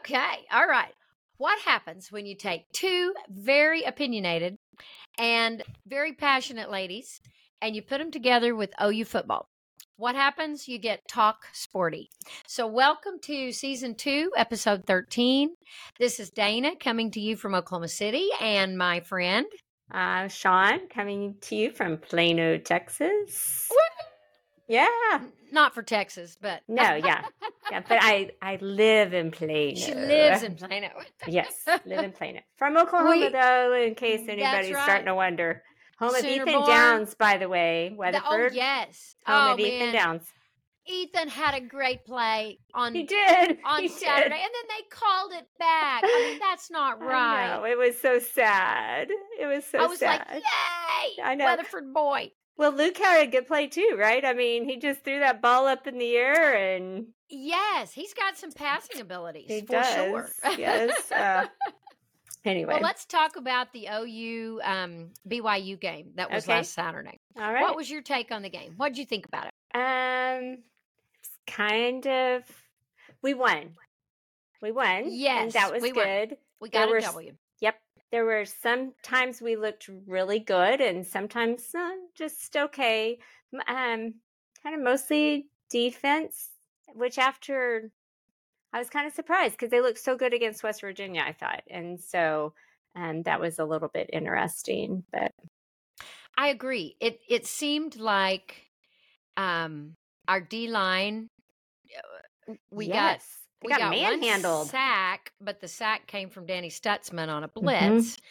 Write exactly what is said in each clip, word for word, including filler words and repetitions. Okay. All right. What happens when you take two very opinionated and very passionate ladies and you put them together with O U football? What happens? You get Talk Sporty. So welcome to season two, episode thirteen. This is Dana coming to you from Oklahoma City and my friend. Uh, Sean coming to you from Plano, Texas. What? Yeah. Not for Texas, but. No, yeah. yeah. But I, I live in Plano. She lives in Plano. Yes, live in Plano. From Oklahoma, we, though, in case anybody's right. starting to wonder. Home of Sooner Ethan born. Downs, by the way, Weatherford. The, oh, yes. Home oh, of man. Ethan Downs. Ethan had a great play on, he did. on he Saturday, did. And then they called it back. I mean, that's not right. I know. It was so sad. It was so sad. I was sad. like, yay, I know. Weatherford boy. Well, Luke had a good play too, right? I mean, he just threw that ball up in the air and... Yes, he's got some passing abilities, he for does. sure. Yes, uh... Anyway, well, let's talk about the O U um, B Y U game that was okay. last Saturday. All right, what was your take on the game? What did you think about it? Um, kind of, we won. We won. Yes, and that was we good. Won. We got there a were, W. Yep, there were some times we looked really good, and sometimes uh, just okay. Um, kind of mostly defense, which after. I was kind of surprised because they looked so good against West Virginia, I thought. And so um, that was a little bit interesting. But I agree. It it seemed like um, our D-line, we yes. got, we got, got manhandled. One sack, but the sack came from Danny Stutsman on a blitz. Mm-hmm.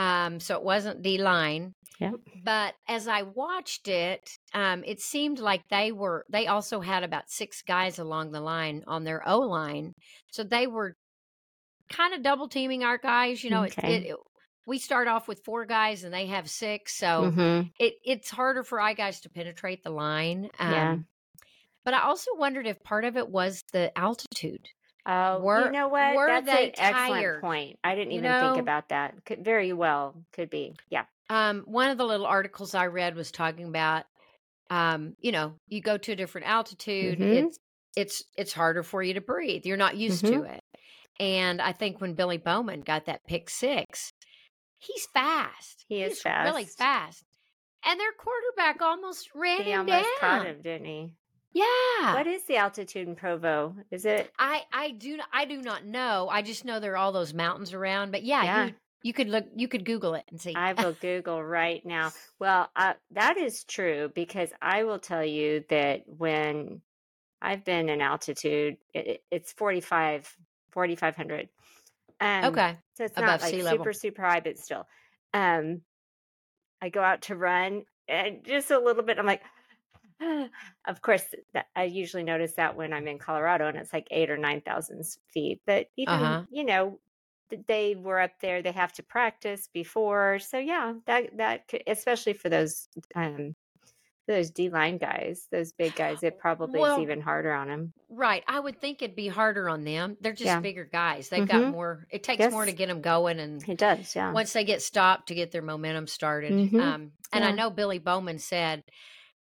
Um, so it wasn't D-line. Yep. But as I watched it, um, it seemed like they were, they also had about six guys along the line on their O-line. So they were kind of double teaming our guys. You know, okay. it, it, it, we start off with four guys and they have six. So mm-hmm. it, it's harder for our guys to penetrate the line. Um, yeah. But I also wondered if part of it was the altitude. Oh, were, you know what? Were That's they an tired? Excellent point. I didn't even you know, think about that. Could, very well could be. Yeah. Um, one of the little articles I read was talking about, um, you know, you go to a different altitude, mm-hmm. it's, it's, it's harder for you to breathe. You're not used mm-hmm. to it. And I think when Billy Bowman got that pick six, he's fast. He is he's fast. really fast. And their quarterback almost ran he him almost down. He almost caught him, didn't he? Yeah. What is the altitude in Provo? Is it? I, I do I do not know. I just know there are all those mountains around, but yeah, yeah. You, You could look, you could Google it and see. I will Google right now. Well, uh, that is true because I will tell you that when I've been in altitude, it, it's forty-five, forty-five hundred. Um, okay. So it's not above like sea level. super, super high, but still. Um, I go out to run and just a little bit, I'm like, of course, that, I usually notice that when I'm in Colorado and it's like eight or nine thousand feet, but even, uh-huh. you know, they were up there. They have to practice before, so yeah, that that could, especially for those um, those D-line guys, those big guys, it probably well, is even harder on them. Right, I would think it'd be harder on them. They're just yeah. bigger guys. They've mm-hmm. got more. It takes yes. more to get them going, and it does. Yeah, once they get stopped to get their momentum started. Mm-hmm. Um, and yeah. I know Billy Bowman said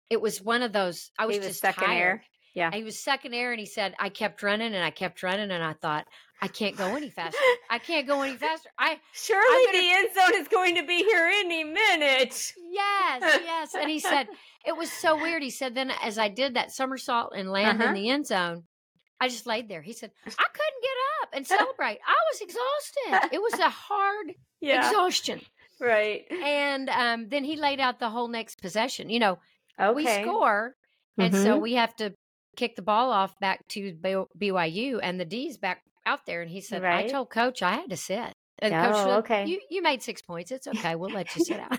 it was one of those. I was, was just stuck tired. In air. Yeah, and he was stuck in air, and he said I kept running and I kept running, and I thought. I can't go any faster. I can't go any faster. I Surely gonna... the end zone is going to be here any minute. Yes, yes. And he said, it was so weird. He said, then as I did that somersault and landed uh-huh. in the end zone, I just laid there. He said, I couldn't get up and celebrate. I was exhausted. It was a hard yeah. exhaustion. Right. And um, then he laid out the whole next possession. You know, okay. we score, and mm-hmm. so we have to kick the ball off back to B Y U, and the D's back out there, and he said, right. I told Coach I had to sit. And oh, Coach, looked, okay. you, you made six points. It's okay. We'll let you sit out.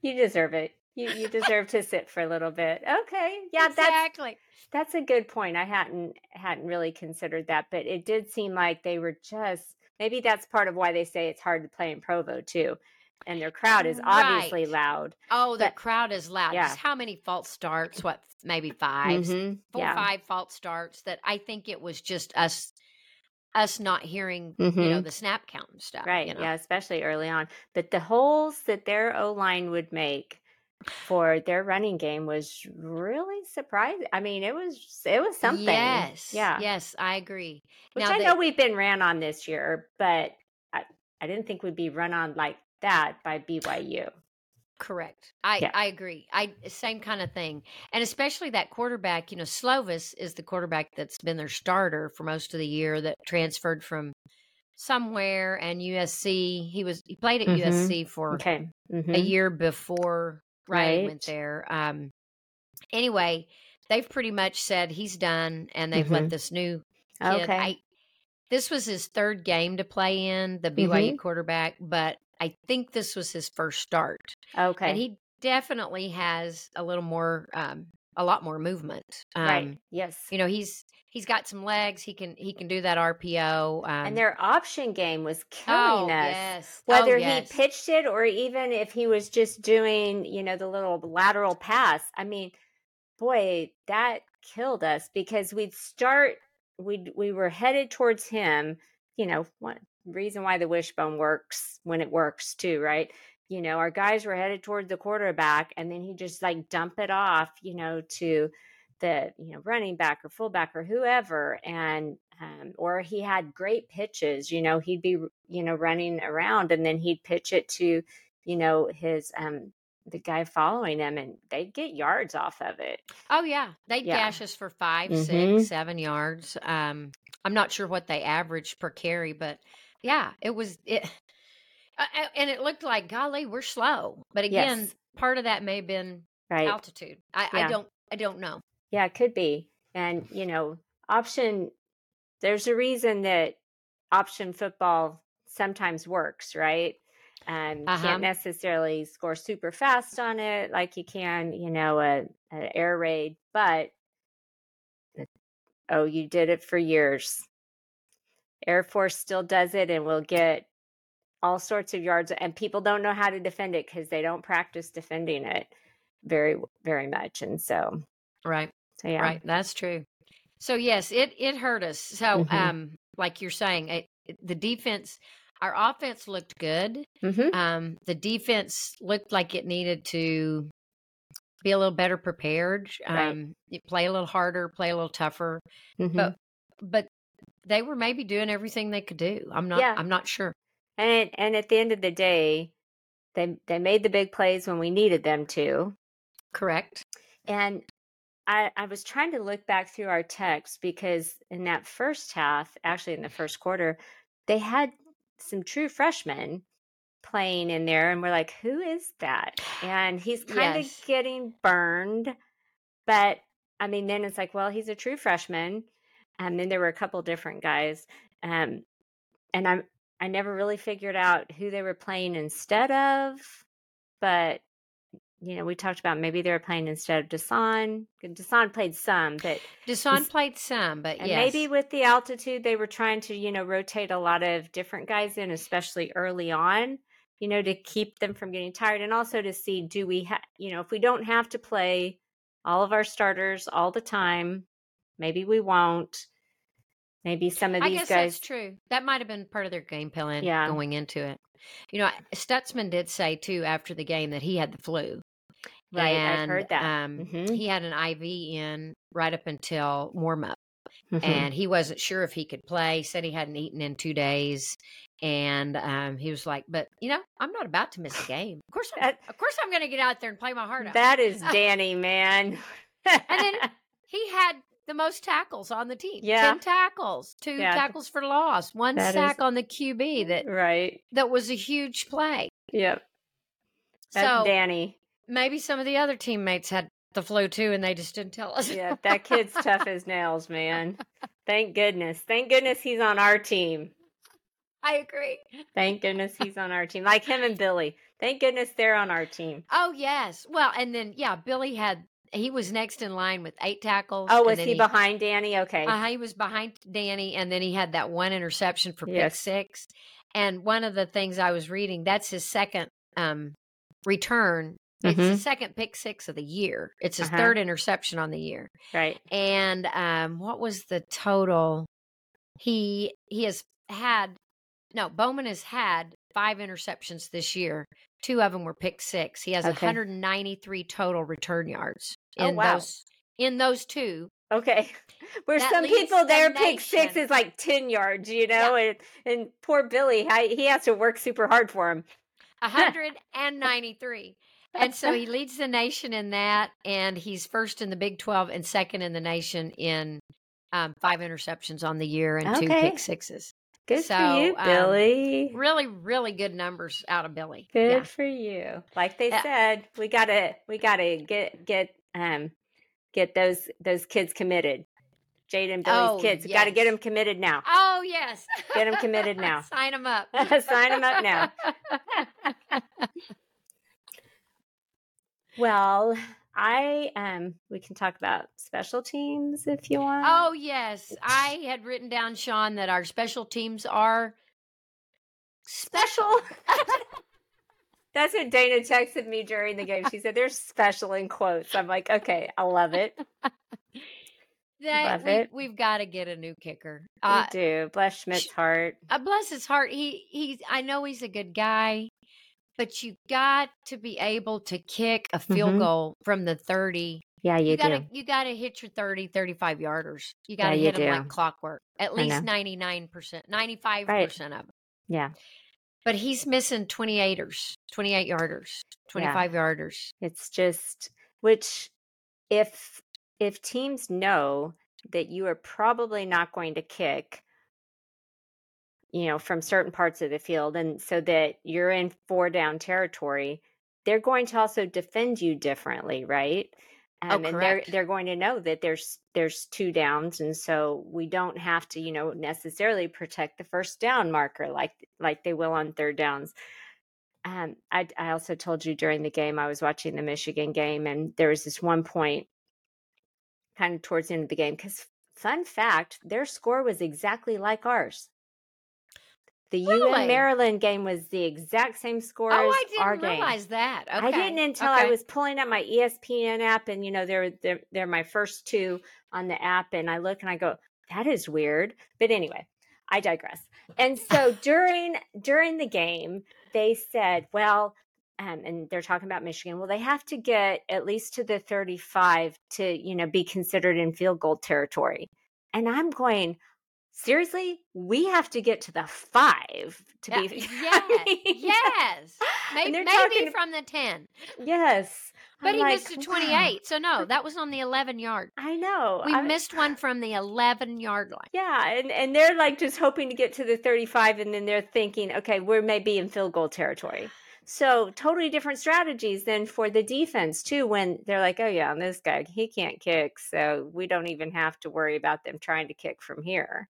You deserve it. You you deserve to sit for a little bit. Okay. Yeah, exactly. That's, that's a good point. I hadn't hadn't really considered that, but it did seem like they were just, maybe that's part of why they say it's hard to play in Provo too. And their crowd is obviously right. loud. Oh, the crowd is loud. Yeah. Just how many false starts? What, maybe five? Mm-hmm. Four yeah. five false starts that I think it was just us us not hearing, mm-hmm. you know, the snap count and stuff. Right, you know? Yeah, especially early on. But the holes that their O-line would make for their running game was really surprising. I mean, it was it was something. Yes. Yeah. Yes, I agree. Which now I they, know we've been ran on this year, but I, I didn't think we'd be run on like that by B Y U. Correct. I, yeah. I agree. I same kind of thing. And especially that quarterback, you know, Slovis is the quarterback that's been their starter for most of the year that transferred from somewhere and U S C. He was he played at mm-hmm. U S C for okay. mm-hmm. a year before Riley right. went there. Um, anyway, they've pretty much said he's done, and they've mm-hmm. let this new kid. Okay. I, this was his third game to play in, the B Y U mm-hmm. quarterback, but I think this was his first start. Okay. And he definitely has a little more, um, a lot more movement. Um, right. Yes. You know, he's, he's got some legs. He can, he can do that R P O. Um, and their option game was killing oh, us. Yes. Whether oh, yes. he pitched it or even if he was just doing, you know, the little lateral pass. I mean, boy, that killed us because we'd start, we we were headed towards him, you know, one, reason why the wishbone works when it works too, right? You know, our guys were headed toward the quarterback and then he just like dump it off, you know, to the, you know, running back or fullback or whoever. And, um, or he had great pitches, you know, he'd be, you know, running around and then he'd pitch it to, you know, his, um, the guy following him and they'd get yards off of it. Oh yeah. They'd yeah. dash us for five, mm-hmm. six, seven yards. Um, I'm not sure what they averaged per carry, but yeah, it was it, uh, and it looked like, golly, we're slow. But again, yes. part of that may have been right. altitude. I, yeah. I don't, I don't know. Yeah, it could be. And you know, option. There's a reason that option football sometimes works, right? Um, you uh-huh. can't necessarily score super fast on it, like you can, you know, a, a air raid. But oh, you did it for years. Air Force still does it and we'll get all sorts of yards and people don't know how to defend it because they don't practice defending it very, very much. And so, right. So, yeah. Right. That's true. So yes, it, it hurt us. So, mm-hmm. um, like you're saying, it, it, the defense, our offense looked good. Mm-hmm. Um, the defense looked like it needed to be a little better prepared, um, right. play a little harder, play a little tougher, mm-hmm. but, but, they were maybe doing everything they could do. I'm not, yeah. I'm not sure. And, and at the end of the day, they, they made the big plays when we needed them to. Correct. And I, I was trying to look back through our text because in that first half, actually in the first quarter, they had some true freshmen playing in there and we're like, who is that? And he's kind yes. of getting burned, but I mean, then it's like, well, he's a true freshman. And then there were a couple different guys. Um, and I I never really figured out who they were playing instead of. But, you know, we talked about maybe they were playing instead of Desaun. Desaun played some. but Desaun played some, but and yes. maybe with the altitude, they were trying to, you know, rotate a lot of different guys in, especially early on, you know, to keep them from getting tired. And also to see, do we, ha- you know, if we don't have to play all of our starters all the time, maybe we won't. Maybe some of these guys. I guess guys... that's true. That might have been part of their game plan yeah. going into it. You know, Stutsman did say, too, after the game that he had the flu. Right, and, I've heard that. Um, mm-hmm. He had an I V in right up until warm-up. Mm-hmm. And he wasn't sure if he could play. Said he hadn't eaten in two days. And um, he was like, but, you know, I'm not about to miss a game. Of course I'm, that, of course I'm going to get out there and play my heart out. That is Danny, man. And then he had... the most tackles on the team. Yeah. Ten tackles, two yeah. tackles for loss, one that sack is, on the Q B. That right. That was a huge play. Yep. That's so Danny. Maybe some of the other teammates had the flu too, and they just didn't tell us. Yeah, that kid's tough as nails, man. Thank goodness. Thank goodness he's on our team. I agree. Thank goodness he's on our team. Like him and Billy. Thank goodness they're on our team. Oh yes. Well, and then yeah, Billy had. He was next in line with eight tackles. Oh, was he, he behind Danny? Okay. Uh, he was behind Danny, and then he had that one interception for yes. pick six. And one of the things I was reading, that's his second um, return. Mm-hmm. It's his second pick six of the year. It's his uh-huh. third interception on the year. Right. And um, what was the total? He he has had, no, Bowman has had five interceptions this year. Two of them were pick six. He has okay. one hundred ninety-three total return yards in oh, wow. those in those two. Okay. Where that some people their the pick six is like ten yards, you know, yeah. and, and poor Billy, I, he has to work super hard for him. one hundred ninety-three. And so he leads the nation in that, and he's first in the Big twelve and second in the nation in um, five interceptions on the year and okay. two pick sixes. Good so, for you, Billy. Um, really, really good numbers out of Billy. Good yeah. for you. Like they uh, said, we gotta, we gotta get get um get those those kids committed. Jade and Billy's oh, kids, yes. we gotta get them committed now. Oh yes, get them committed now. Sign them up. Sign them up now. Well, I um, we can talk about special teams if you want. Oh yes, I had written down, Sean, that our special teams are special. That's what Dana texted me during the game. She said they're special in quotes. I'm like, okay, I love it. That, love we, it. We've got to get a new kicker. We uh, do. Bless Schmidt's heart. Uh, bless his heart. He he's. I know he's a good guy. But you got to be able to kick a field mm-hmm. goal from the thirty. Yeah, you, you gotta, do. You got to hit your thirty, thirty-five yarders. You got to yeah, hit them do. like clockwork. At least ninety-nine percent, ninety-five percent right. of them. Yeah. But he's missing twenty-eighters, twenty-eight yarders, twenty-five yeah. yarders. It's just, which if if teams know that you are probably not going to kick, you know, from certain parts of the field, and so that you're in four down territory, they're going to also defend you differently, right? Um, oh, correct. And they're they're going to know that there's there's two downs, and so we don't have to, you know, necessarily protect the first down marker like like they will on third downs. Um, I I also told you during the game, I was watching the Michigan game, and there was this one point, kind of towards the end of the game, because fun fact, their score was exactly like ours. The really? U N Maryland game was the exact same score oh, as our game. Oh, I didn't realize that. Okay. I didn't until okay. I was pulling up my E S P N app, and you know they're, they're they're my first two on the app, and I look and I go, that is weird. But anyway, I digress. And so during during the game, they said, well, um, and they're talking about Michigan. Well, they have to get at least to the thirty-five to, you know, be considered in field goal territory. And I'm going, seriously, we have to get to the five to be. Yes, I mean, yes. Maybe, maybe talking, from the ten. Yes. But I'm he like, missed a twenty-eight. Wow. So, no, that was on the eleven-yard. I know. We I, missed one from the eleven-yard line. Yeah, and, and they're like just hoping to get to the thirty-five, and then they're thinking, okay, we're maybe in field goal territory. So totally different strategies than for the defense, too, when they're like, oh, yeah, this guy, he can't kick, so we don't even have to worry about them trying to kick from here.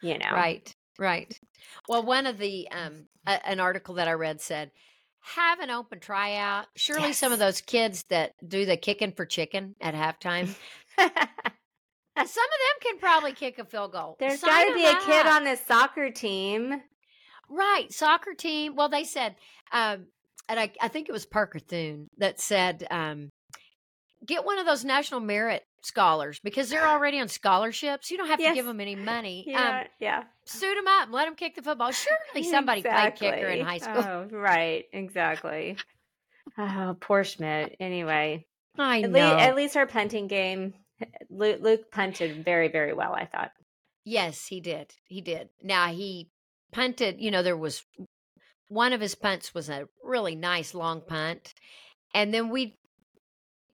You know. Right, right. Well, one of the, um, a, an article that I read said, have an open tryout. Surely yes. some of those kids that do the kicking for chicken at halftime, some of them can probably kick a field goal. There's got to be a kid on the soccer team. Right, soccer team. Well, they said, um, and I, I think it was Parker Thune that said, um, get one of those National Merit Scholars, because they're already on scholarships. You don't have yes. to give them any money. Yeah, um, yeah. Suit them up and let them kick the football. Surely somebody exactly. played kicker in high school. Oh, right. Exactly. Oh, poor Schmidt. Anyway. I at know. Le- at least our punting game. Luke, Luke punted very, very well, I thought. Yes, he did. He did. Now, he punted, you know, there was one of his punts was a really nice long punt. And then we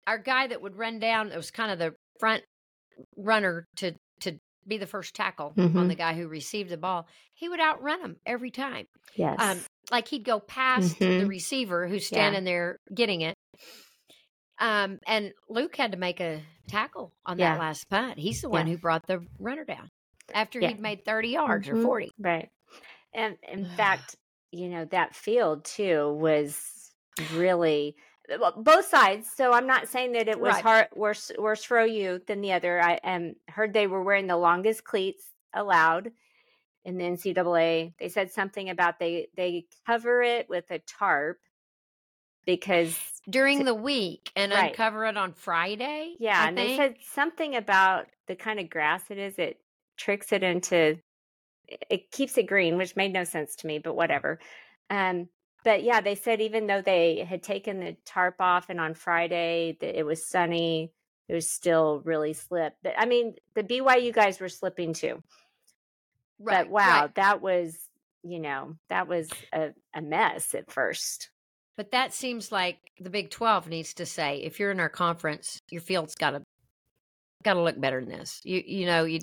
our guy that would run down, it was kind of the front runner to, to be the first tackle mm-hmm. on the guy who received the ball. He would outrun him every time. Yes. Um, like he'd go past mm-hmm. the receiver who's standing yeah. there getting it. Um, and Luke had to make a tackle on yeah. that last punt. He's the one yeah. who brought the runner down after yeah. he'd made thirty yards mm-hmm. or forty. Right. And in fact, you know, that field too was really both sides. So I'm not saying that it was right. hard, worse, worse for O U than the other. I um, heard they were wearing the longest cleats allowed in the N C double A. They said something about they, they cover it with a tarp because during the week and right. uncover it on Friday. Yeah. I and think. They said something about the kind of grass it is. It tricks it into, it keeps it green, which made no sense to me, but whatever. Um, but yeah, they said even though they had taken the tarp off and on Friday it was sunny, it was still really slip. But I mean, the B Y U guys were slipping too. Right, but wow, right. that was, you know, that was a, a mess at first. But that seems like the Big twelve needs to say, if you're in our conference, your field's got to got to look better than this. You you know, you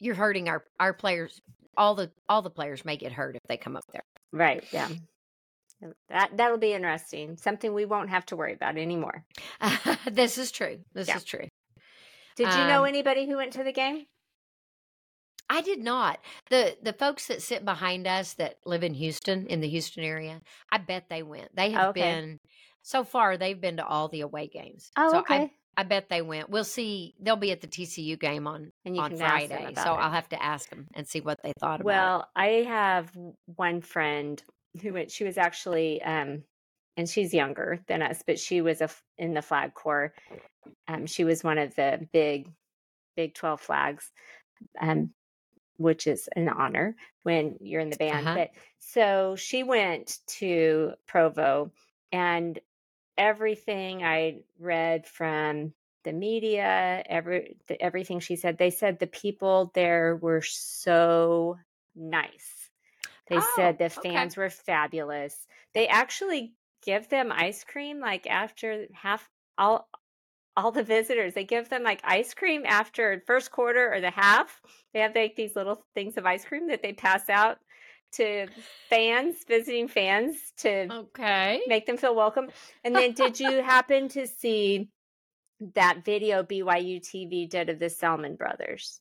you're hurting our, our players. All the all the players may get hurt if they come up there. Right, yeah. That that'll be interesting. Something we won't have to worry about anymore. Uh, this is true. This yeah. is true. Did you um, know anybody who went to the game? I did not. The the folks that sit behind us that live in Houston, in the Houston area, I bet they went. They have okay. been, so far, they've been to all the away games. Oh, so okay. I, I bet they went. We'll see. They'll be at the T C U game on, on Friday, so it. I'll have to ask them and see what they thought about well, it. Well, I have one friend who went. She was actually, um, and she's younger than us, but she was a, in the flag corps. Um, she was one of the big, Big twelve flags. Um, which is an honor when you're in the band. Uh-huh. But so she went to Provo, and everything I read from the media, every, the, everything she said, they said the people there were so nice. They oh, said the fans okay. were fabulous. They actually give them ice cream, like after half all, all the visitors, they give them like ice cream after first quarter or the half. They have like these little things of ice cream that they pass out to fans, visiting fans, to okay. make them feel welcome. And then did you happen to see that video B Y U T V did of the Selmon brothers?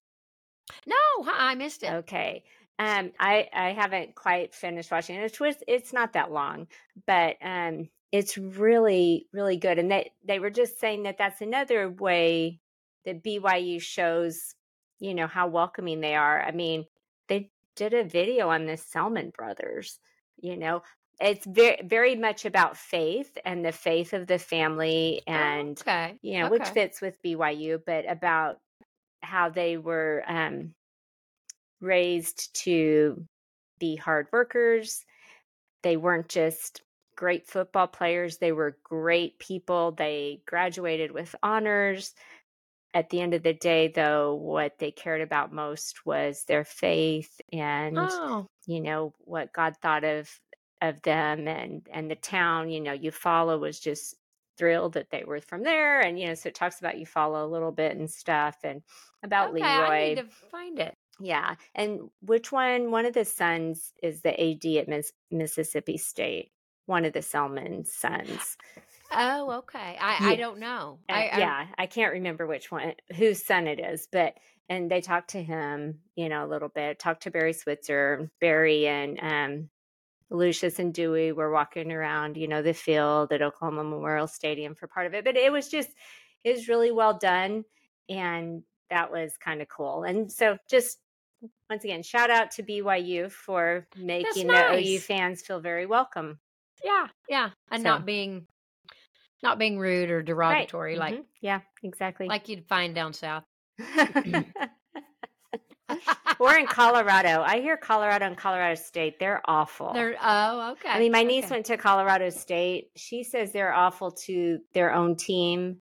No, I missed it. Okay. Um, I, I haven't quite finished watching it. It was, it's not that long, but um, it's really, really good. And they, they were just saying that that's another way that B Y U shows, you know, how welcoming they are. I mean, they did a video on the Selmon brothers, you know. It's very, very much about faith and the faith of the family and, okay. you know, okay. which fits with B Y U, but about how they were um, raised to be hard workers. They weren't just great football players. They were great people. They graduated with honors. At the end of the day, though, what they cared about most was their faith and, oh. you know, what God thought of of them and, and the town. You know, Eufaula was just thrilled that they were from there. And, you know, so it talks about Eufaula a little bit and stuff and about okay, Leroy. I need to find it. Yeah. And which one? One of the sons is the A D at Miss, Mississippi State. One of the Selmon sons. Oh, okay. I, yeah. I don't know. I, I, yeah, I can't remember which one, whose son it is. But and they talked to him, you know, a little bit. Talked to Barry Switzer. Barry and um, Lucius and Dewey were walking around, you know, the field at Oklahoma Memorial Stadium for part of it. But it was just, it was really well done, and that was kind of cool. And so just. Once again, shout out to B Y U for making nice. the O U fans feel very welcome. Yeah, yeah, and so. not being not being rude or derogatory, right. like mm-hmm. yeah, exactly, like you'd find down south. We're in Colorado. I hear Colorado and Colorado State, they're awful. They're oh, okay. I mean, my niece okay. went to Colorado State. She says they're awful to their own team.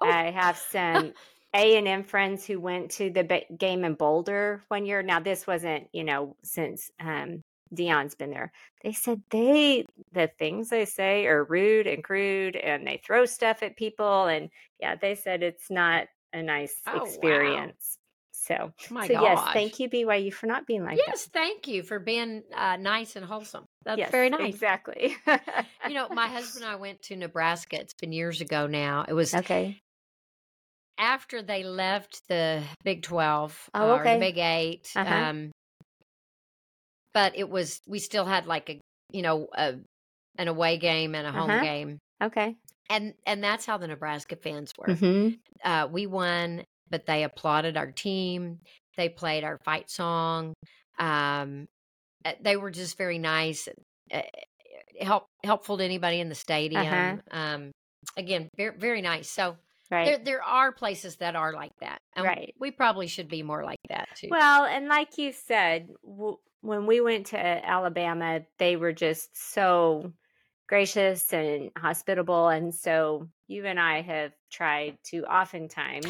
Oh. I have some A and M friends who went to the b- game in Boulder one year. Now, this wasn't, you know, since um, Deion's been there. They said they, the things they say are rude and crude, and they throw stuff at people. And yeah, they said it's not a nice oh, experience. Wow. So, My so gosh. yes, thank you, B Y U, for not being like yes, that. Yes, thank you for being uh, nice and wholesome. That's yes, very nice. Exactly. You know, my husband and I went to Nebraska. It's been years ago now. It was okay. After they left the Big twelve oh, okay. or the Big eight, uh-huh. um, but it was, we still had like a, you know, a, an away game and a home uh-huh. game. Okay. And, and that's how the Nebraska fans were. Mm-hmm. Uh, we won, but they applauded our team. They played our fight song. Um, they were just very nice, uh, help, helpful to anybody in the stadium. Uh-huh. Um, again, very, very nice. So, Right. There, there are places that are like that. And right. we probably should be more like that too. Well, and like you said, w- when we went to Alabama, they were just so gracious and hospitable. And so you and I have tried to oftentimes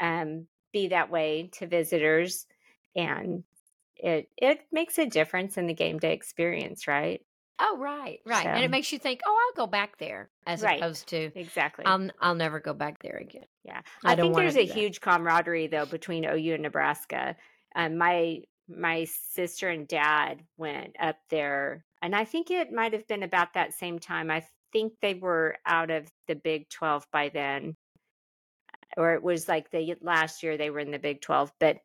um, be that way to visitors. And it it makes a difference in the game day experience, right? Oh, right, right. So, and it makes you think, oh, I'll go back there, as right, opposed to, exactly, I'll, I'll never go back there again. Yeah. I, I think there's a huge camaraderie, though, between O U and Nebraska. Um, my my sister and dad went up there, and I think it might have been about that same time. I think they were out of the Big twelve by then, or it was like the last year they were in the Big twelve. But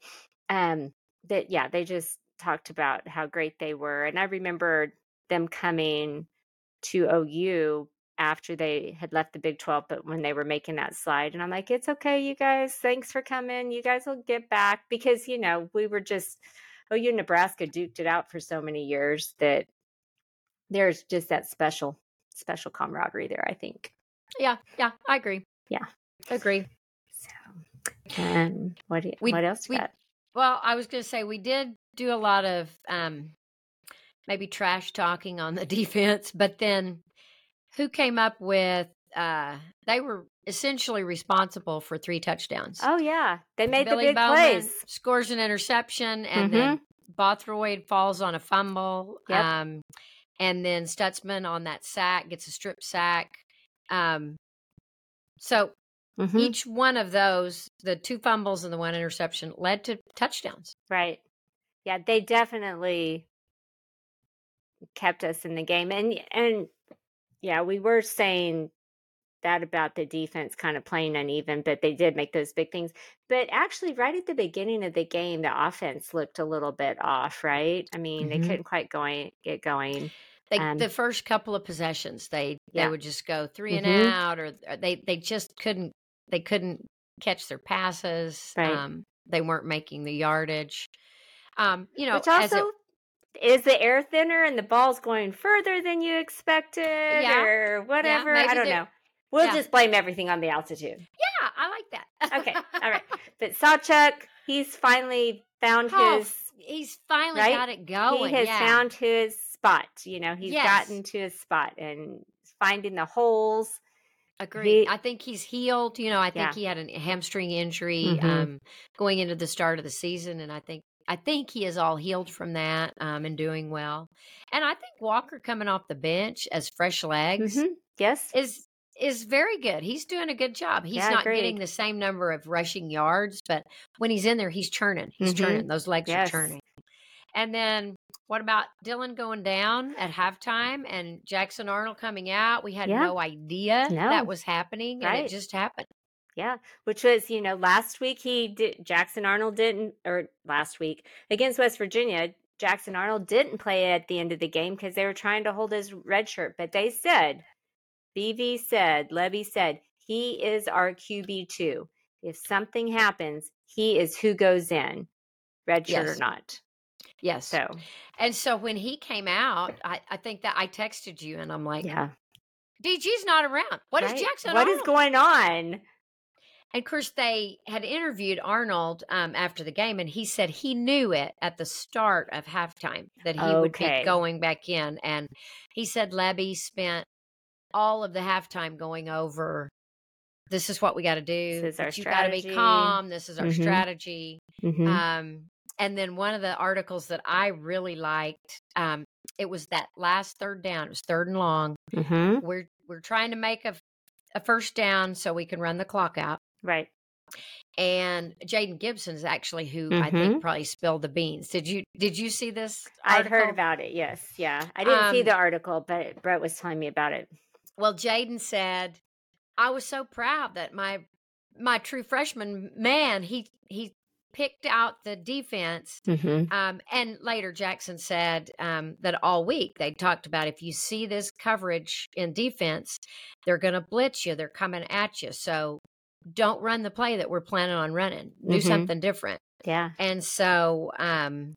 um, that yeah, they just talked about how great they were. And I remember them coming to O U after they had left the Big twelve, but when they were making that slide, and I'm like, it's okay, you guys, thanks for coming. You guys will get back, because, you know, we were just, O U and Nebraska duked it out for so many years that there's just that special, special camaraderie there, I think. Yeah. Yeah. I agree. Yeah. Agree. So, um, what, do you, we, what else you we, got? Well, I was going to say, we did do a lot of, um, maybe trash talking on the defense, but then who came up with, uh, they were essentially responsible for three touchdowns. Oh, yeah. They made Billy the big Bowman plays. Scores an interception, and mm-hmm. then Bothroyd falls on a fumble. Yep. Um, and then Stutsman on that sack gets a strip sack. Um, so mm-hmm. each one of those, the two fumbles and the one interception, led to touchdowns. Right. Yeah, they definitely kept us in the game. And, and yeah, we were saying that about the defense kind of playing uneven, but they did make those big things. But actually, right at the beginning of the game, the offense looked a little bit off, right? I mean, mm-hmm. they couldn't quite going, get going. They, um, the first couple of possessions, they, yeah. they would just go three mm-hmm. and out, or, or they, they just couldn't, they couldn't catch their passes. Right. Um, they weren't making the yardage. Um, you know, Which also, as it, is the air thinner and the ball's going further than you expected, yeah, or whatever? Yeah, I don't know. We'll yeah. just blame everything on the altitude. Yeah, I like that. Okay, all right. But Sawchuk, he's finally found oh, his... He's finally right? got it going. He has yeah. found his spot. You know, he's yes. gotten to his spot and finding the holes. Agreed. He, I think he's healed. You know, I think yeah. he had a hamstring injury mm-hmm. um, going into the start of the season, and I think I think he is all healed from that um, and doing well. And I think Walker coming off the bench as fresh legs mm-hmm. yes, is... is very good. He's doing a good job. He's yeah, not agreed. getting the same number of rushing yards, but when he's in there, he's churning. He's mm-hmm. churning. Those legs yes. are churning. And then what about Dylan going down at halftime and Jackson Arnold coming out? We had yeah. no idea no. that was happening, right. and it just happened. Yeah, which was, you know, last week he did, Jackson Arnold didn't, or last week against West Virginia, Jackson Arnold didn't play at the end of the game because they were trying to hold his red shirt, but they said, B V said, Lebby said, he is our Q B two. If something happens, he is who goes in, redshirt yes. or not. Yes. So, and so when he came out, I, I think that I texted you and I'm like, yeah. D G's not around. What right? is Jackson What Arnold? Is going on? And of course, they had interviewed Arnold um, after the game, and he said he knew it at the start of halftime that he okay. would be going back in. And he said Lebby spent all of the halftime going over, this is what we got to do. This is our strategy. You got to be calm. This is our mm-hmm. strategy. Mm-hmm. Um, and then one of the articles that I really liked, um, it was that last third down. It was third and long. Mm-hmm. We're we're trying to make a, a first down so we can run the clock out. Right. And Jaden Gibson is actually who mm-hmm. I think probably spilled the beans. Did you did you see this article? I'd heard about it. Yes. Yeah. I didn't um, see the article, but Brett was telling me about it. Well, Jaden said, I was so proud that my my true freshman man, he he picked out the defense. Mm-hmm. Um, and later Jackson said um, that all week they talked about if you see this coverage in defense, they're going to blitz you. They're coming at you. So don't run the play that we're planning on running. Do mm-hmm. something different. Yeah. And so um,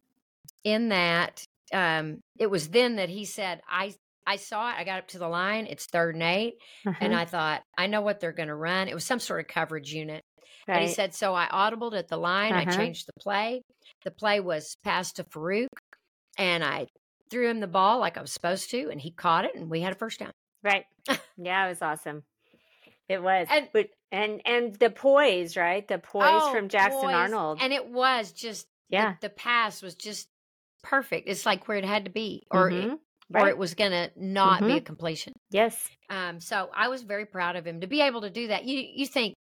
in that, um, it was then that he said, I I saw it. I got up to the line. It's third and eight. Uh-huh. And I thought, I know what they're going to run. It was some sort of coverage unit. Right. And he said, so I audibled at the line. Uh-huh. I changed the play. The play was pass to Farooq. and I threw him the ball like I was supposed to, and he caught it, and we had a first down. Right. Yeah, it was awesome. It was. And but, and, and the poise, right? The poise oh, from Jackson poise. Arnold. And it was just, yeah. the, the pass was just perfect. It's like where it had to be, or mm-hmm. it, right. or it was going to not mm-hmm. be a completion. Yes. Um. So I was very proud of him to be able to do that. You you think,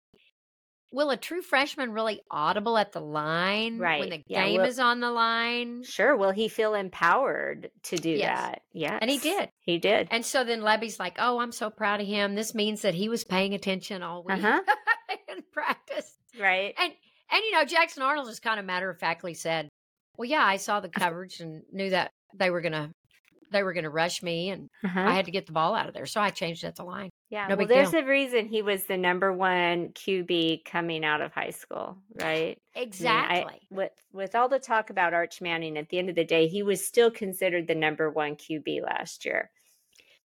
will a true freshman really audible at the line right. when the yeah, game well, is on the line? Sure. Will he feel empowered to do yes. that? Yeah. And he did. He did. And so then Lebby's like, oh, I'm so proud of him. This means that he was paying attention all week uh-huh. in practice. Right. And, and, you know, Jackson Arnold just kind of matter-of-factly said, well, yeah, I saw the coverage and knew that they were going to they were going to rush me, and uh-huh. I had to get the ball out of there. So I changed at the line. Yeah. No well, there's deal. a reason he was the number one Q B coming out of high school, right? Exactly. I mean, I, with, with all the talk about Arch Manning, at the end of the day, he was still considered the number one Q B last year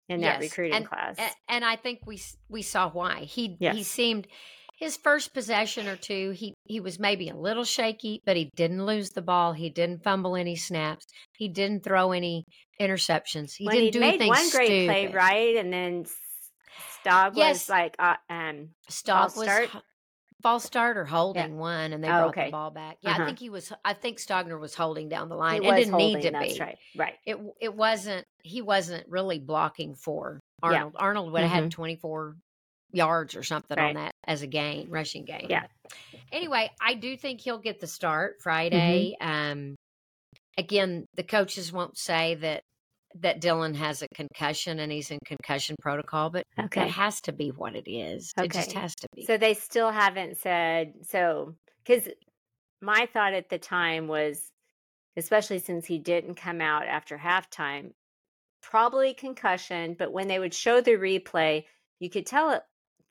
in that yes. recruiting and, class. And, and I think we, we saw why he, yes. he seemed his first possession or two, he, he was maybe a little shaky, but he didn't lose the ball. He didn't fumble any snaps. He didn't throw any interceptions. He well, didn't do anything one great stupid. play, right? And then Staub yes. was like, uh, um, Staub was start? false start or holding yeah. one, and they oh, brought okay. the ball back. Yeah, uh-huh. I think he was. I think Stogner was holding down the line. He and didn't holding, need to that's be. Right, right. It it wasn't. He wasn't really blocking for Arnold. Yeah. Arnold would have mm-hmm. had twenty-four yards or something right. on that as a gain, rushing gain. Yeah. Anyway, I do think he'll get the start Friday. Mm-hmm. Um, again, the coaches won't say that. that Dylan has a concussion and he's in concussion protocol, but okay. that has to be what it is. Okay. It just has to be. So they still haven't said, so, because my thought at the time was, especially since he didn't come out after halftime, probably concussion, but when they would show the replay, you could tell it,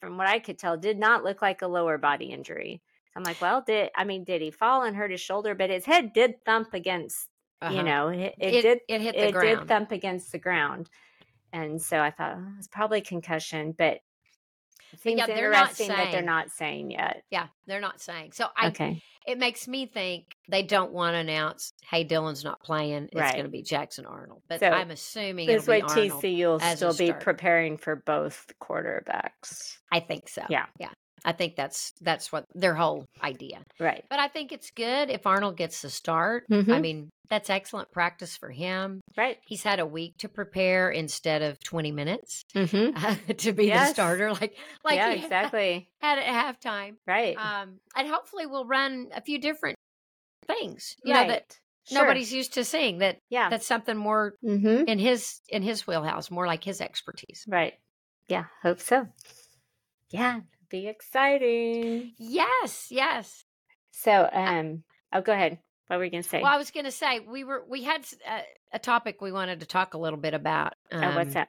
from what I could tell, did not look like a lower body injury. So I'm like, well, did, I mean, did he fall and hurt his shoulder? But his head did thump against Uh-huh. You know, it, it, it did it hit the it ground. did thump against the ground, and so I thought oh, it's probably concussion. But it seems yeah, interesting that they're not saying yet. Yeah, they're not saying. So I, okay. it makes me think they don't want to announce, "Hey, Dylan's not playing. It's right. going to be Jackson Arnold." But so I'm assuming this way T C U will still be preparing for both quarterbacks. I think so. Yeah, yeah. I think that's that's what their whole idea. Right. But I think it's good if Arnold gets the start. Mm-hmm. I mean, that's excellent practice for him. Right. He's had a week to prepare instead of twenty minutes mm-hmm. uh, to be yes. the starter. Like, like yeah, he exactly. had, had at halftime. Right. Um, and hopefully we'll run a few different things. You right. know, that sure. nobody's used to seeing that. Yeah. That's something more mm-hmm. in his in his wheelhouse, more like his expertise. Right. Yeah. Hope so. Yeah. Be exciting. Yes, yes. So, um, I, oh, go ahead. What were you going to say? Well, I was going to say we were we had a, a topic we wanted to talk a little bit about. Um, oh, what's that?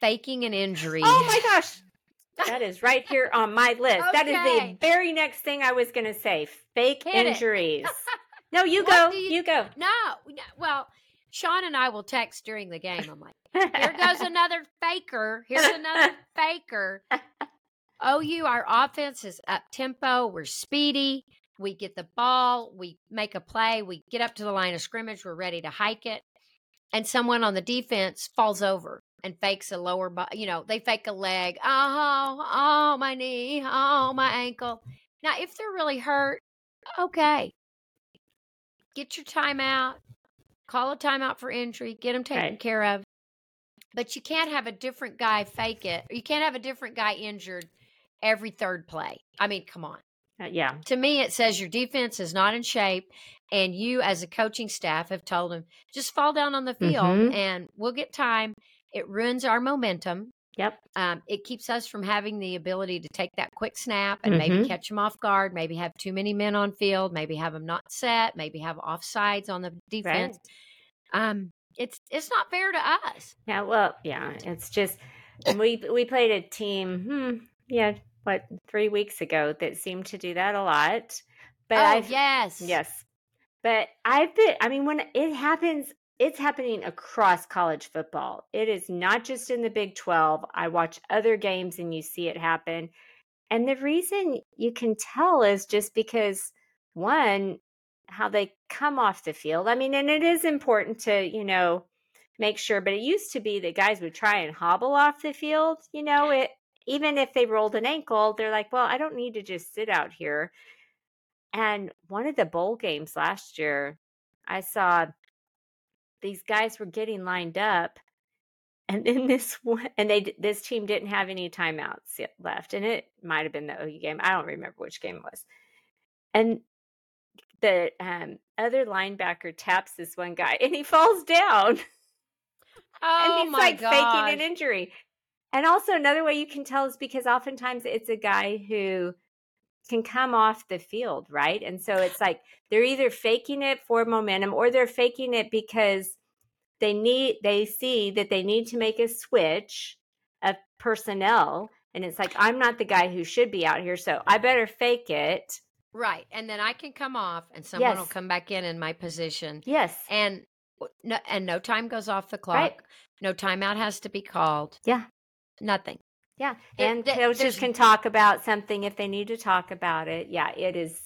Faking an injury. Oh my gosh, that is right here on my list. Okay. That is the very next thing I was going to say. Fake Hit injuries. No, you go. You, you go. No, no. Well, Sean and I will text during the game. I'm like, here goes another faker. Here's another faker. O U, our offense is up-tempo. We're speedy. We get the ball. We make a play. We get up to the line of scrimmage. We're ready to hike it. And someone on the defense falls over and fakes a lower body. You know, they fake a leg. Oh, oh, my knee. Oh, my ankle. Now, if they're really hurt, okay. Get your timeout. Call a timeout for injury. Get them taken right. care of. But you can't have a different guy fake it. You can't have a different guy injured every third play. I mean, come on. Uh, yeah. To me, it says your defense is not in shape, and you as a coaching staff have told them, just fall down on the field, mm-hmm. and we'll get time. It ruins our momentum. Yep. Um, it keeps us from having the ability to take that quick snap and mm-hmm. maybe catch them off guard, maybe have too many men on field, maybe have them not set, maybe have offsides on the defense. Right. Um, it's it's not fair to us. Yeah. Well, yeah. It's just we we played a team. Hmm, yeah. What, three weeks ago that seemed to do that a lot. But oh, I've, yes. Yes. But I've been, I mean, when it happens, it's happening across college football. It is not just in the Big twelve. I watch other games and you see it happen. And the reason you can tell is just because, one, how they come off the field. I mean, and it is important to, you know, make sure, but it used to be that guys would try and hobble off the field, you know, it, even if they rolled an ankle, they're like, well, I don't need to just sit out here. And one of the bowl games last year, I saw these guys were getting lined up, and then this one, and they this team didn't have any timeouts left, and it might have been the O U game. I don't remember which game it was. And the um, other linebacker taps this one guy, and he falls down. Oh, and he's my like gosh. faking an injury. And also another way you can tell is because oftentimes it's a guy who can come off the field, right? And so it's like they're either faking it for momentum, or they're faking it because they need they see that they need to make a switch of personnel, and it's like, I'm not the guy who should be out here, so I better fake it. Right. And then I can come off and someone yes. will come back in in my position. Yes. And no, and no time goes off the clock. Right. No timeout has to be called. Yeah. Nothing. Yeah. And th- coaches th- can talk about something if they need to talk about it. Yeah, it is.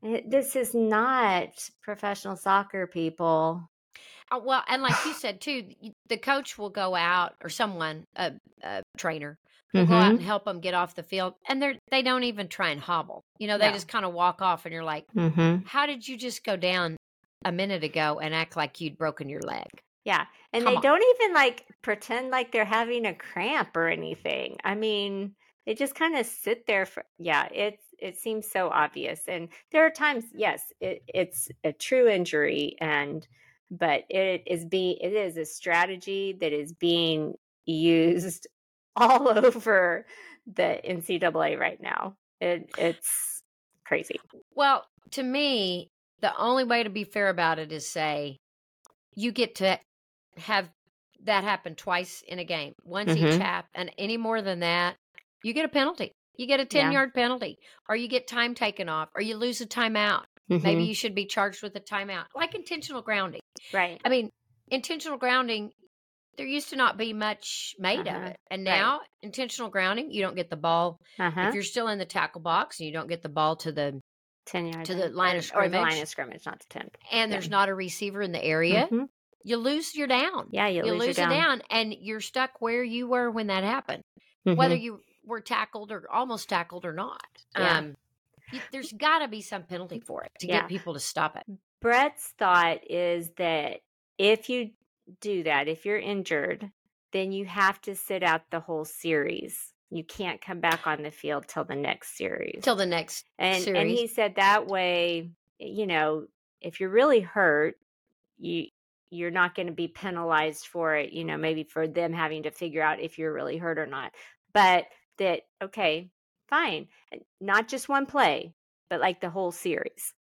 It, this is not professional soccer, people. Uh, well, and like you said, too, the coach will go out, or someone, a, a trainer, will mm-hmm. go out and help them get off the field. And they they don't even try and hobble. You know, they yeah. just kind of walk off, and you're like, mm-hmm. how did you just go down a minute ago and act like you'd broken your leg? Yeah. And Come they on. don't even like pretend like they're having a cramp or anything. I mean, they just kind of sit there for, yeah, it's, it seems so obvious. And there are times, yes, it, it's a true injury, and, but it is be, it is a strategy that is being used all over the N C double A right now. It, it's crazy. Well, to me, the only way to be fair about it is say, you get to have that happen twice in a game, once mm-hmm. each half, and any more than that, you get a penalty. You get a ten-yard yeah. penalty, or you get time taken off, or you lose a timeout. Mm-hmm. Maybe you should be charged with a timeout, like intentional grounding. Right. I mean, intentional grounding, there used to not be much made uh-huh. of it, and now right. intentional grounding, you don't get the ball. Uh-huh. If you're still in the tackle box, and you don't get the ball to the ten-yard to the line of scrimmage, or the line of scrimmage, not the ten. And yeah. there's not a receiver in the area. Mm-hmm. You lose your down. Yeah, you, you lose, lose your down. down, and you're stuck where you were when that happened, mm-hmm. whether you were tackled or almost tackled or not. Yeah. Um, you, there's got to be some penalty for it to yeah. get people to stop it. Brett's thought is that if you do that, if you're injured, then you have to sit out the whole series. You can't come back on the field till the next series. Till the next and, series. And he said that way, you know, if you're really hurt, you you're not going to be penalized for it, you know, maybe for them having to figure out if you're really hurt or not. But that, okay, fine. Not just one play, but like the whole series.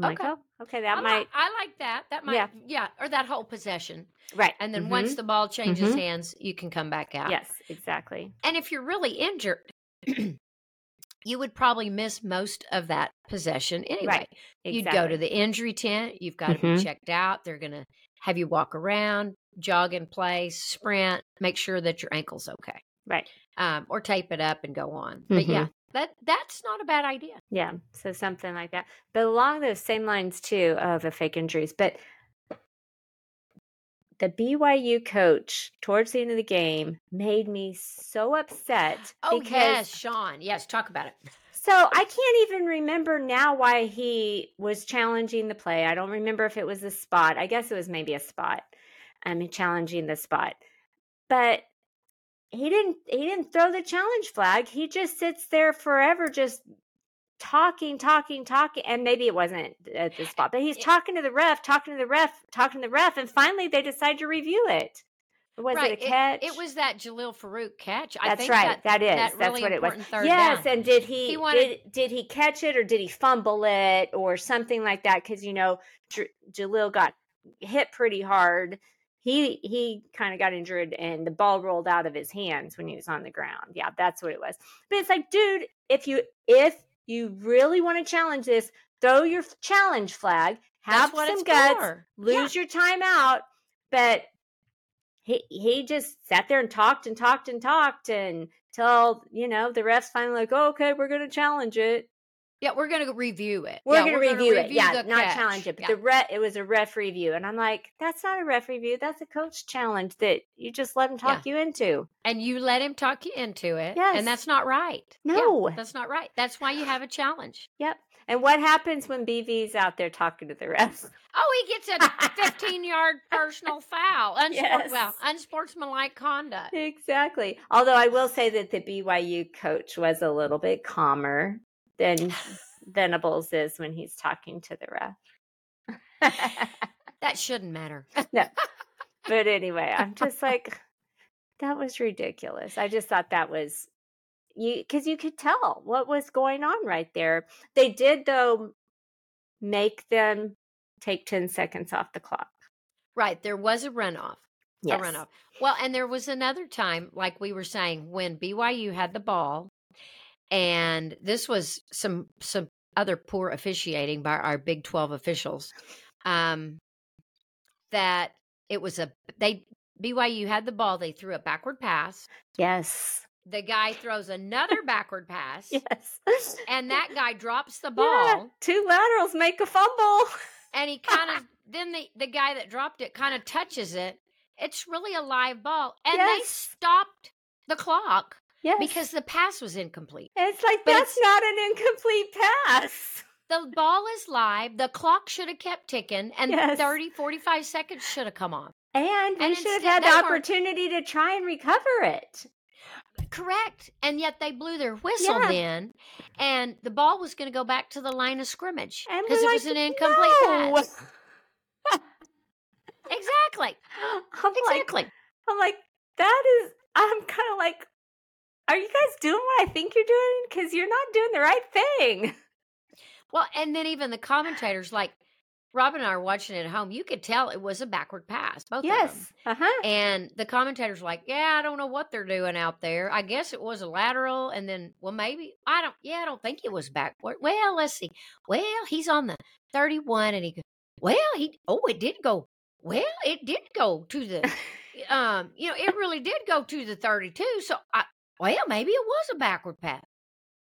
I'm okay. Like, oh, okay, that I might. Like, I like that. That might, yeah. yeah, or that whole possession. Right. And then mm-hmm. once the ball changes mm-hmm. hands, you can come back out. Yes, exactly. And if you're really injured, you would probably miss most of that possession anyway. Right. Exactly. You'd go to the injury tent. You've got to mm-hmm. be checked out. They're going to have you walk around, jog in place, sprint, make sure that your ankle's okay. Right. Um, or tape it up and go on. Mm-hmm. But yeah. That that's not a bad idea. Yeah, so something like that. But along those same lines, too, of the fake injuries. But the B Y U coach, towards the end of the game, made me so upset. Oh, because, yes, Sean. Yes, talk about it. So I can't even remember now why he was challenging the play. I don't remember if it was a spot. I guess it was maybe a spot. I mean, challenging the spot. But He didn't he didn't throw the challenge flag. He just sits there forever just talking, talking, talking. And maybe it wasn't at the spot, but he's talking to the ref, talking to the ref, talking to the ref. And finally they decide to review it. Was right. it a catch? It, it was that Jalil Farooq catch. I That's think right. That, that is. That really That's what it was. Yes. Down. And did he, he wanted... did, did he catch it, or did he fumble it, or something like that? Because, you know, J- Jalil got hit pretty hard. He he kind of got injured, and the ball rolled out of his hands when he was on the ground. Yeah, that's what it was. But it's like, dude, if you if you really want to challenge this, throw your challenge flag, have some guts, for. lose yeah. your timeout. But he he just sat there and talked and talked and talked until, you know, the refs finally like, oh, okay, we're going to challenge it. Yeah, we're going to review it. We're yeah, going to review it. Review yeah, not catch. challenge it. But yeah. the re- it was a ref review. And I'm like, that's not a ref review. That's a coach challenge that you just let him talk yeah. you into. And you let him talk you into it. Yes. And that's not right. No. Yeah, that's not right. That's why you have a challenge. Yep. And what happens when B V's out there talking to the refs? Oh, he gets a fifteen-yard personal foul. Unsport- yes. Well, unsportsmanlike conduct. Exactly. Although I will say that the B Y U coach was a little bit calmer than Venables is when he's talking to the ref. That shouldn't matter. No. But anyway, I'm just like, that was ridiculous. I just thought that was, you because you could tell what was going on right there. They did, though, make them take ten seconds off the clock. Right. There was a runoff. Yes. A runoff. Well, and there was another time, like we were saying, when B Y U had the ball. And this was some some other poor officiating by our Big twelve officials. Um, that it was a they B Y U had the ball. They threw a backward pass. Yes. The guy throws another backward pass. Yes. And that guy drops the ball. Yeah, two laterals make a fumble. And he kind of then the the guy that dropped it kind of touches it. It's really a live ball, and yes. they stopped the clock. Yes. Because the pass was incomplete. It's like, but that's it's, not an incomplete pass. The ball is live. The clock should have kept ticking, and yes. thirty, forty-five seconds should have come on. And we and should have had the opportunity part, to try and recover it. Correct. And yet they blew their whistle yeah. then, and the ball was going to go back to the line of scrimmage because it like, was an incomplete no. pass. Exactly. I'm exactly. Like, I'm like, that is, I'm kind of like, are you guys doing what I think you're doing? Because you're not doing the right thing. Well, and then even the commentators, like Rob and I are watching it at home. You could tell it was a backward pass, both yes. of them. Yes, uh-huh. And the commentators like, yeah, I don't know what they're doing out there. I guess it was a lateral, and then, well, maybe. I don't, yeah, I don't think it was backward. Well, let's see. Well, he's on the thirty-one, and he goes, well, he, oh, it did go. Well, it did go to the, um, you know, it really did go to the thirty-two, so I. Well, maybe it was a backward pass.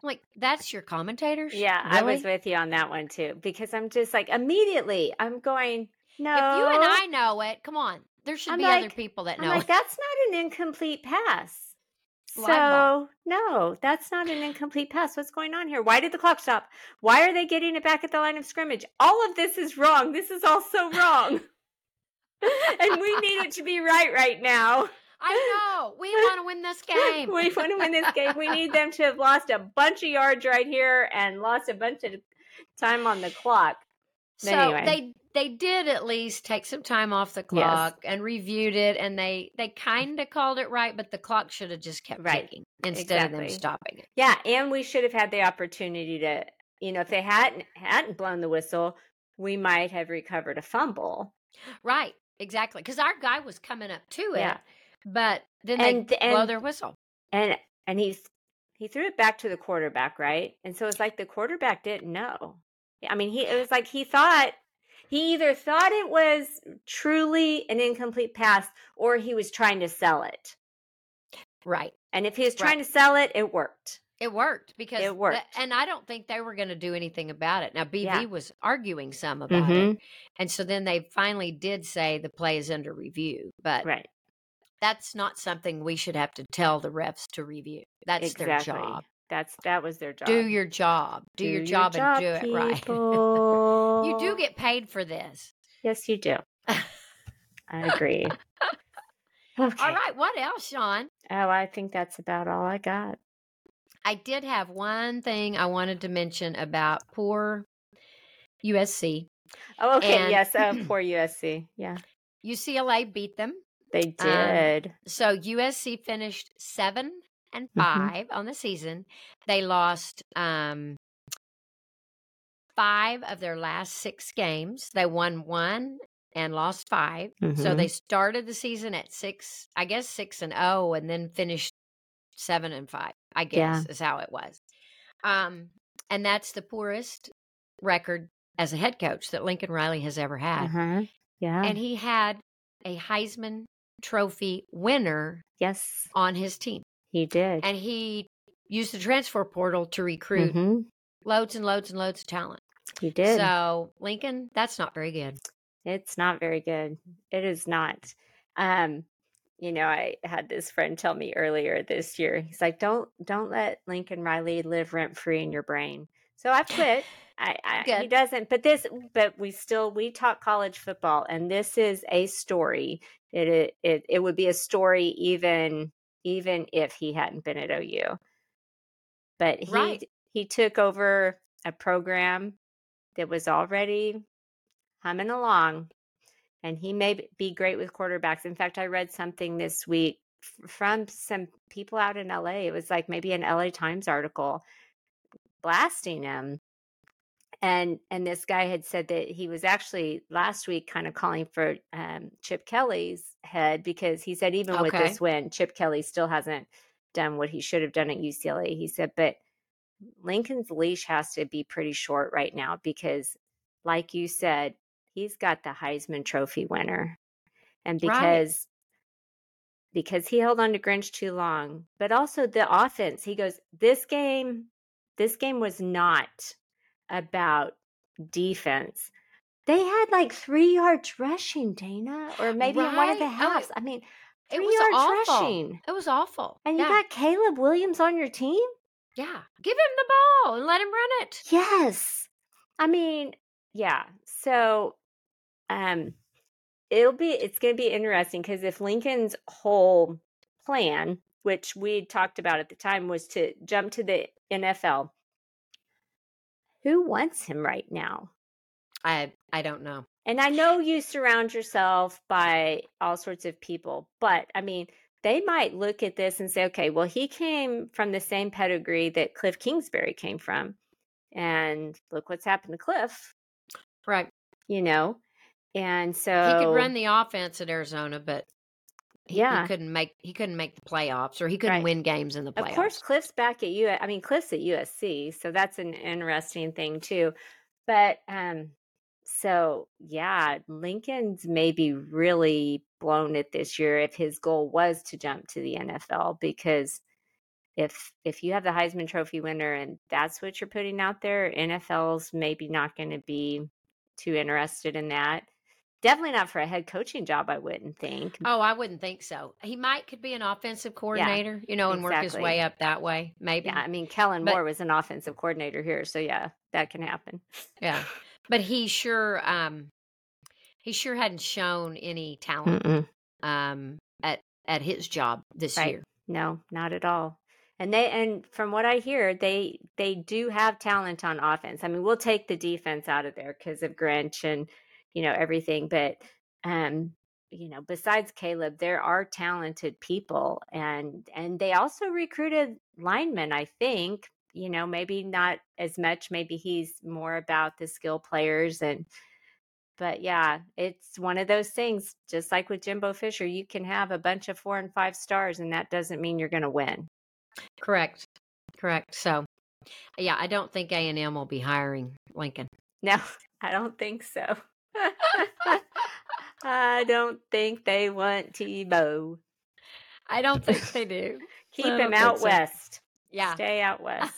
Like, that's your commentators? Yeah, really? I was with you on that one, too, because I'm just like, immediately, I'm going, no. If you and I know it, come on. There should I'm be like, other people that know I'm like, it. That's not an incomplete pass. Live so, ball. No, that's not an incomplete pass. What's going on here? Why did the clock stop? Why are they getting it back at the line of scrimmage? All of this is wrong. This is all so wrong. And we need it to be right right now. I know. We want to win this game. We want to win this game. We need them to have lost a bunch of yards right here and lost a bunch of time on the clock. But so anyway. they they did at least take some time off the clock yes. and reviewed it, and they, they kind of called it right, but the clock should have just kept right. ticking instead exactly. of them stopping it. Yeah, and we should have had the opportunity to, you know, if they hadn't hadn't blown the whistle, we might have recovered a fumble. Right, exactly, because our guy was coming up to it. Yeah. But then and, they and, blow their whistle. And and he's, he threw it back to the quarterback, right? And so it's like the quarterback didn't know. I mean, he it was like he thought, he either thought it was truly an incomplete pass or he was trying to sell it. Right. And if he was trying right. to sell it, it worked. It worked. because It worked. The, and I don't think they were going to do anything about it. Now, B V yeah. was arguing some about mm-hmm. it. And so then they finally did say the play is under review. But right. that's not something we should have to tell the refs to review. That's exactly. their job. That's that was their job. Do your job. Do, do your, your job, job and do people. It right. You do get paid for this. Yes, you do. I agree. Okay. All right. What else, Sean? Oh, I think that's about all I got. I did have one thing I wanted to mention about poor U S C. Oh, okay. And yes, uh, poor U S C. Yeah. U C L A beat them. They did. Um, so U S C finished seven and five mm-hmm. on the season. They lost um, five of their last six games. They won one and lost five. Mm-hmm. So they started the season at six, I guess six and oh, and then finished seven and five, I guess yeah. is how it was. Um, and that's the poorest record as a head coach that Lincoln Riley has ever had. Mm-hmm. Yeah. And he had a Heisman Trophy winner yes. on his team. He did. And he used the transfer portal to recruit mm-hmm. loads and loads and loads of talent. He did. So Lincoln, that's not very good. It's not very good. It is not. Um, you know, I had this friend tell me earlier this year, he's like, don't, don't let Lincoln Riley live rent free in your brain. So I quit. I, I he doesn't, but this, but we still, we talk college football, and this is a story. It, it, it, it would be a story even, even if he hadn't been at O U, but he, right. he took over a program that was already humming along, and he may be great with quarterbacks. In fact, I read something this week from some people out in L A. It was like maybe an L A Times article blasting him. And and this guy had said that he was actually last week kind of calling for um, Chip Kelly's head, because he said even okay. with this win, Chip Kelly still hasn't done what he should have done at U C L A. He said, but Lincoln's leash has to be pretty short right now, because like you said, he's got the Heisman Trophy winner. And because, right. because he held on to Grinch too long, but also the offense, he goes, this game, this game was not about defense. They had like three yards rushing, Dana, or maybe right. in one of the halves. Oh, I mean, three it was yards awful. rushing. It was awful. And yeah. you got Caleb Williams on your team? Yeah. Give him the ball and let him run it. Yes. I mean, yeah. So um, it'll be, it's going to be interesting, because if Lincoln's whole plan, which we talked about at the time, was to jump to the N F L, who wants him right now? I, I don't know. And I know you surround yourself by all sorts of people, but I mean, they might look at this and say, okay, well, he came from the same pedigree that Cliff Kingsbury came from. And look what's happened to Cliff. Right. You know? And so he could run the offense at Arizona, but he, yeah. he couldn't make he couldn't make the playoffs, or he couldn't right. win games in the playoffs. Of course, Cliff's back at U I mean Cliff's at U S C, so that's an interesting thing too. But um so, yeah, Lincoln's may be really blown it this year if his goal was to jump to the N F L, because if if you have the Heisman Trophy winner and that's what you're putting out there, N F L's maybe not going to be too interested in that. Definitely not for a head coaching job, I wouldn't think. Oh, I wouldn't think so. He might could be an offensive coordinator, yeah, you know, and exactly. work his way up that way, maybe. Yeah, I mean, Kellen but, Moore was an offensive coordinator here, so yeah, that can happen. Yeah. But he sure, um, he sure hadn't shown any talent um, at at his job this right. year. No, not at all. And they, and from what I hear, they they do have talent on offense. I mean, we'll take the defense out of there because of Grinch and you know everything. But um, you know, besides Caleb, there are talented people, and and they also recruited linemen, I think. You know, maybe not as much. Maybe he's more about the skill players. And, but yeah, it's one of those things, just like with Jimbo Fisher, you can have a bunch of four and five stars, and that doesn't mean you're going to win. Correct. Correct. So yeah, I don't think A and M will be hiring Lincoln. No, I don't think so. I don't think they want Tebow. I don't think they do. Keep him out west. Yeah. Stay out west.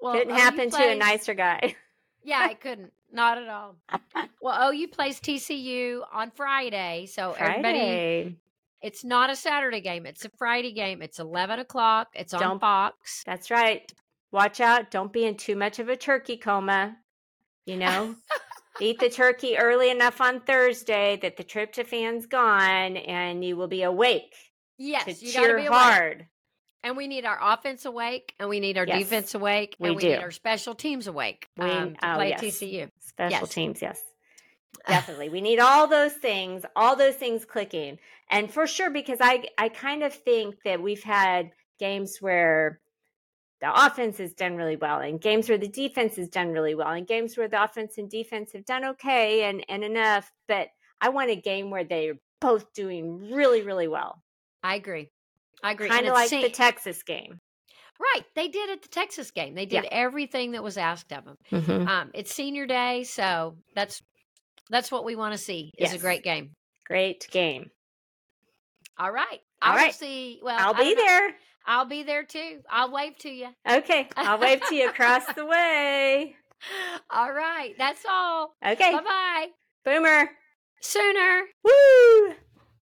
Well, couldn't happen plays, to a nicer guy. Yeah, it couldn't. Not at all. Well, O U plays T C U on Friday. So Friday. everybody, it's not a Saturday game. It's a Friday game. It's eleven o'clock. It's Don't, on Fox. That's right. Watch out. Don't be in too much of a turkey coma. You know, eat the turkey early enough on Thursday that the tryptophan's gone and you will be awake. Yes. To you cheer be hard. Awake. And we need our offense awake, and we need our yes, defense awake, and we, we need our special teams awake we, um, to oh, play yes. T C U. Special yes. teams, yes. Definitely. We need all those things, all those things clicking. And for sure, because I, I kind of think that we've had games where the offense has done really well, and games where the defense has done really well, and games where the offense and defense have done okay and, and enough. But I want a game where they're both doing really, really well. I agree. I agree. Kind of like the Texas game. Right. They did at the Texas game. They did yeah. everything that was asked of them. Mm-hmm. Um, it's senior day, so that's that's what we want to see is yes. a great game. Great game. All right. All I'll right. see. Well, I'll be there. I'll be there too. I'll wave to you. Okay. I'll wave to you across the way. All right. That's all. Okay. Bye-bye. Boomer. Sooner. Woo!